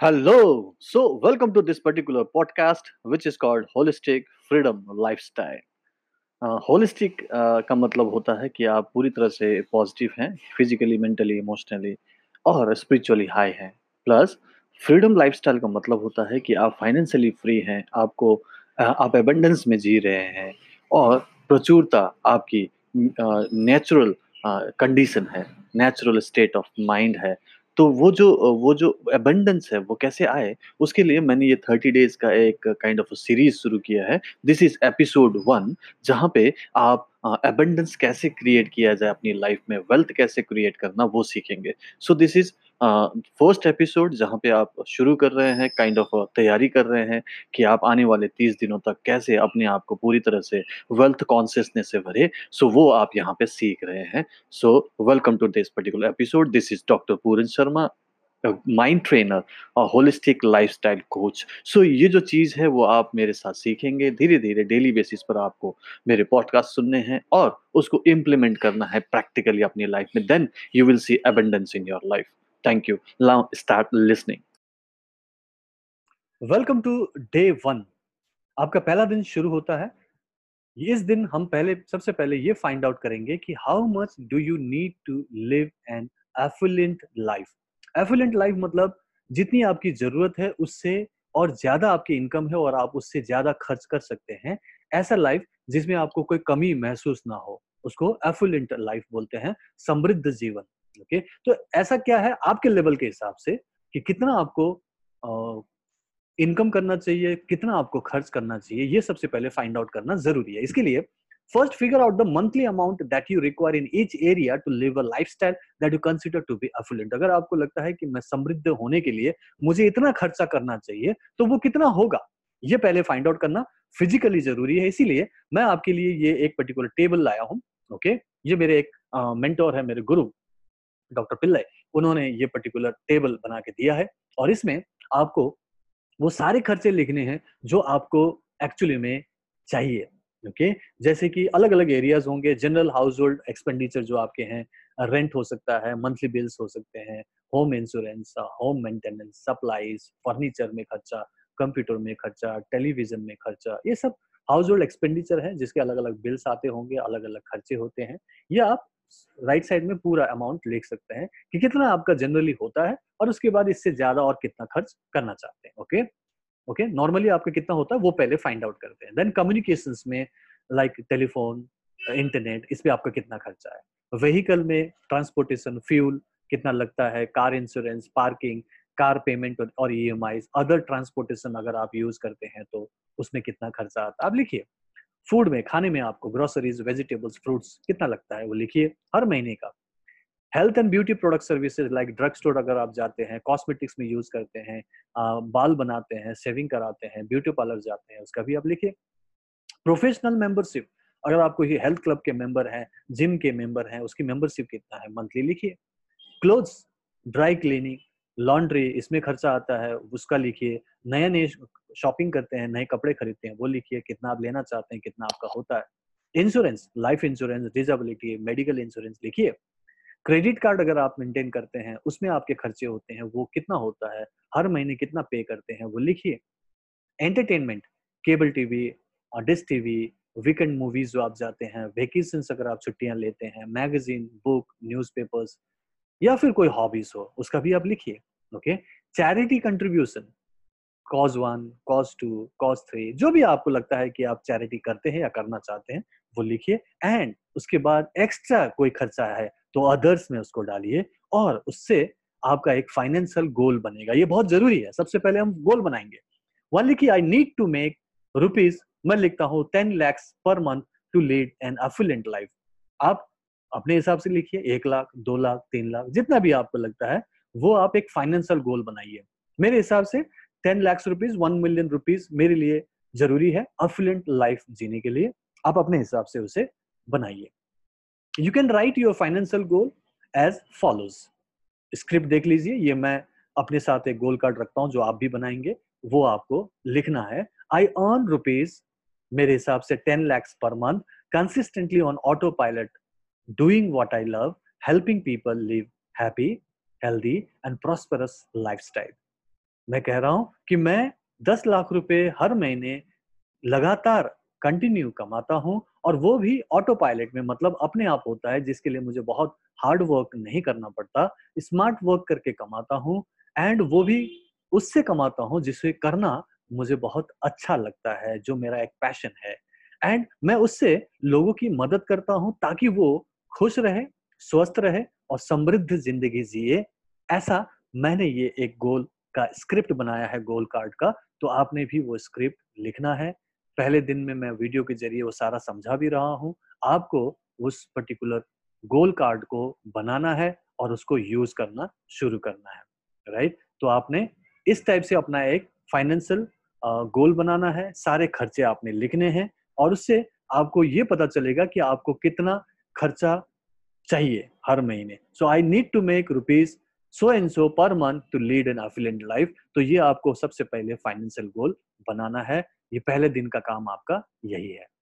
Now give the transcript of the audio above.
Hello, so welcome to this particular podcast, which is called Holistic Freedom Lifestyle. Holistic का मतलब होता है कि आप पूरी तरह से पॉजिटिव हैं, फिजिकली, मेंटली, इमोशनली और स्पिरिचुअली हाई हैं. प्लस फ्रीडम लाइफस्टाइल का मतलब होता है कि आप फाइनेंशियली फ्री हैं, आप एबंडेंस में जी रहे हैं और प्रचुरता आपकी नेचुरल कंडीशन है, नेचुरल स्टेट ऑफ माइंड है. तो वो जो एबंडेंस है वो कैसे आए, उसके लिए मैंने ये 30 days का एक काइंड ऑफ सीरीज शुरू किया है. दिस इज episode 1, जहाँ पे आप एबंडेंस कैसे क्रिएट किया जाए अपनी लाइफ में, वेल्थ कैसे क्रिएट करना वो सीखेंगे. So this is first episode, जहाँ पे आप शुरू कर रहे हैं, काइंड ऑफ तैयारी कर रहे हैं कि आप आने वाले 30 दिनों तक कैसे अपने आप को पूरी तरह से वेल्थ कॉन्शियसनेस से भरे. सो वो आप यहाँ पे सीख रहे हैं. So welcome to this particular episode. This is doctor Puran Sharma, mind trainer और होलिस्टिक लाइफस्टाइल कोच. सो ये जो चीज़ है वो आप मेरे साथ सीखेंगे धीरे धीरे, डेली बेसिस पर. आपको मेरे पॉडकास्ट सुनने हैं और उसको इम्प्लीमेंट करना है प्रैक्टिकली अपनी लाइफ में. Then you will see abundance in your life. Thank you. Now start listening. Welcome to day 1. आपका पहला दिन शुरू होता है. इस दिन हम सबसे पहले ये फाइंड आउट करेंगे कि how much do you need to live an affluent life. Affluent life मतलब जितनी आपकी जरूरत है उससे और ज्यादा आपकी इनकम है और आप उससे ज्यादा खर्च कर सकते हैं. ऐसा लाइफ जिसमें आपको कोई कमी महसूस ना हो, उसको एफुलेंट लाइफ बोलते हैं, समृद्ध जीवन. Okay? तो ऐसा क्या है आपके लेवल के हिसाब से कि कितना आपको इनकम करना चाहिए, कितना आपको खर्च करना चाहिए, ये सबसे पहले फाइंड आउट करना जरूरी है. इसके लिए first figure out the monthly amount that you require in each area to live a lifestyle that you consider to be affluent. अगर आपको लगता है कि मैं समृद्ध होने के लिए मुझे इतना खर्चा करना चाहिए, तो वो कितना होगा ये पहले फाइंड आउट करना फिजिकली जरूरी है. इसीलिए मैं आपके लिए ये एक पर्टिकुलर टेबल लाया हूँ. ओके, ये मेरे एक मेंटोर है, मेरे गुरु डॉक्टर पिल्लाई, उन्होंने ये पर्टिकुलर टेबल बना के दिया है और इसमें आपको वो सारे खर्चे लिखने हैं जो आपको एक्चुअली में चाहिए. ओके, जैसे कि अलग अलग एरियाज होंगे. जनरल हाउस होल्ड एक्सपेंडिचर जो आपके हैं, रेंट हो सकता है, मंथली बिल्स हो सकते हैं, home insurance, home maintenance, supplies, furniture में खर्चा, कंप्यूटर में खर्चा, टेलीविजन में खर्चा, ये सब हाउस होल्ड एक्सपेंडिचर है जिसके अलग अलग बिल्स आते होंगे, अलग अलग खर्चे होते हैं. या आप राइट साइड में पूरा अमाउंट लिख सकते हैं कि कितना आपका जनरली होता है और उसके बाद इससे ज्यादा और कितना खर्च करना चाहते हैं. ओके, नॉर्मली आपका कितना होता है वो पहले फाइंड आउट करते हैं. देन कम्युनिकेशंस में, लाइक टेलीफोन, इंटरनेट, इस पे आपका कितना खर्चा है. व्हीकल में ट्रांसपोर्टेशन, फ्यूल कितना लगता है, car insurance, parking, car payment और EMIs, अदर ट्रांसपोर्टेशन अगर आप यूज करते हैं तो उसमें कितना खर्चा आता है आप लिखिए. फूड में, खाने में आपको ग्रोसरीज, वेजिटेबल्स, फ्रूट्स कितना लगता है वो लिखिए हर महीने का. Health and beauty product services, like drug store अगर आप जाते हैं, कॉस्मेटिक्स में यूज करते हैं, बाल बनाते हैं, शेविंग कराते हैं, ब्यूटी पार्लर जाते हैं, उसका भी आप लिखिए. प्रोफेशनल मेंबरशिप, अगर आपको ये हेल्थ क्लब के मेंबर हैं, जिम के मेंबर हैं, उसकी मेंबरशिप कितना है मंथली लिखिए. क्लोथ्स, ड्राई क्लीनिंग, लॉन्ड्री, इसमें खर्चा आता है उसका लिखिए. नए शॉपिंग करते हैं, नए कपड़े खरीदते हैं, वो लिखिए कितना आप लेना चाहते हैं, कितना आपका होता है. Insurance, life insurance, disability, medical insurance लिखिए. क्रेडिट कार्ड अगर आप मेंटेन करते हैं उसमें आपके खर्चे होते हैं वो कितना होता है, हर महीने कितना पे करते हैं वो लिखिए. Entertainment, cable TV, dish TV, weekend movies जो आप जाते हैं, वेकेशन अगर आप छुट्टियां लेते हैं, मैगजीन, बुक, न्यूज़पेपर्स, या फिर कोई हॉबीज हो उसका भी आप लिखिए. Okay, charity contribution, cause 1, cause 2, cause 3, जो भी आपको लगता है कि आप चैरिटी करते हैं या करना चाहते हैं वो लिखिए. एंड उसके बाद एक्स्ट्रा कोई खर्चा है तो अदर्स में उसको डालिए और उससे आपका एक फाइनेंशियल गोल बनेगा. ये बहुत जरूरी है, सबसे पहले हम गोल बनाएंगे. वन लिखिए, I need to make rupees, मैं लिखता हूँ 10 lakhs per month to lead an affluent life. आप अपने हिसाब से लिखिए, 1 lakh 2 lakh 3 lakh जितना भी आपको लगता है वो आप एक फाइनेंशियल गोल बनाइए. मेरे हिसाब से 10 lakhs rupees, 1 million rupees मेरे लिए जरूरी है एफुलेंट लाइफ जीने के लिए. आप अपने हिसाब से उसे बनाइए. You can write your financial goal as follows. Script देख लीजिए, ये मैं अपने साथ एक गोल कार्ड रखता हूँ जो आप भी बनाएंगे, वो आपको लिखना है. आई अर्न रुपीज, मेरे हिसाब से 10 lakhs per month, consistently on autopilot, doing what I love, helping people live happy, healthy and prosperous lifestyle. मैं कह रहा हूं कि मैं 10 लाख रुपए हर महीने लगातार कंटिन्यू कमाता हूं और वो भी ऑटो पायलट में, मतलब अपने आप होता है, जिसके लिए मुझे बहुत हार्ड वर्क नहीं करना पड़ता, स्मार्ट वर्क करके कमाता हूं एंड वो भी उससे कमाता हूं जिसे करना मुझे बहुत अच्छा लगता है, जो मेरा एक पैशन है, एंड मैं उससे लोगों की मदद करता हूं ताकि वो खुश रहे, स्वस्थ रहे और समृद्ध जिंदगी जिए। ऐसा मैंने ये एक गोल का स्क्रिप्ट बनाया है, गोल कार्ड का, तो आपने भी वो स्क्रिप्ट लिखना है। पहले दिन में मैं वीडियो के जरिए वो सारा समझा भी रहा हूँ, आपको उस पर्टिकुलर गोल कार्ड को बनाना है और उसको यूज करना शुरू करना है, राइट। तो आपने इस टाइप से अपना एक फाइनेंशियल गोल बनाना है, सारे खर्चे आपने लिखने हैं और उससे आपको ये पता चलेगा कि आपको कितना खर्चा चाहिए हर महीने। So I need to make rupees so and so per month to lead an affluent life. तो ये आपको सबसे पहले फाइनेंशियल गोल बनाना है, ये पहले दिन का काम आपका यही है।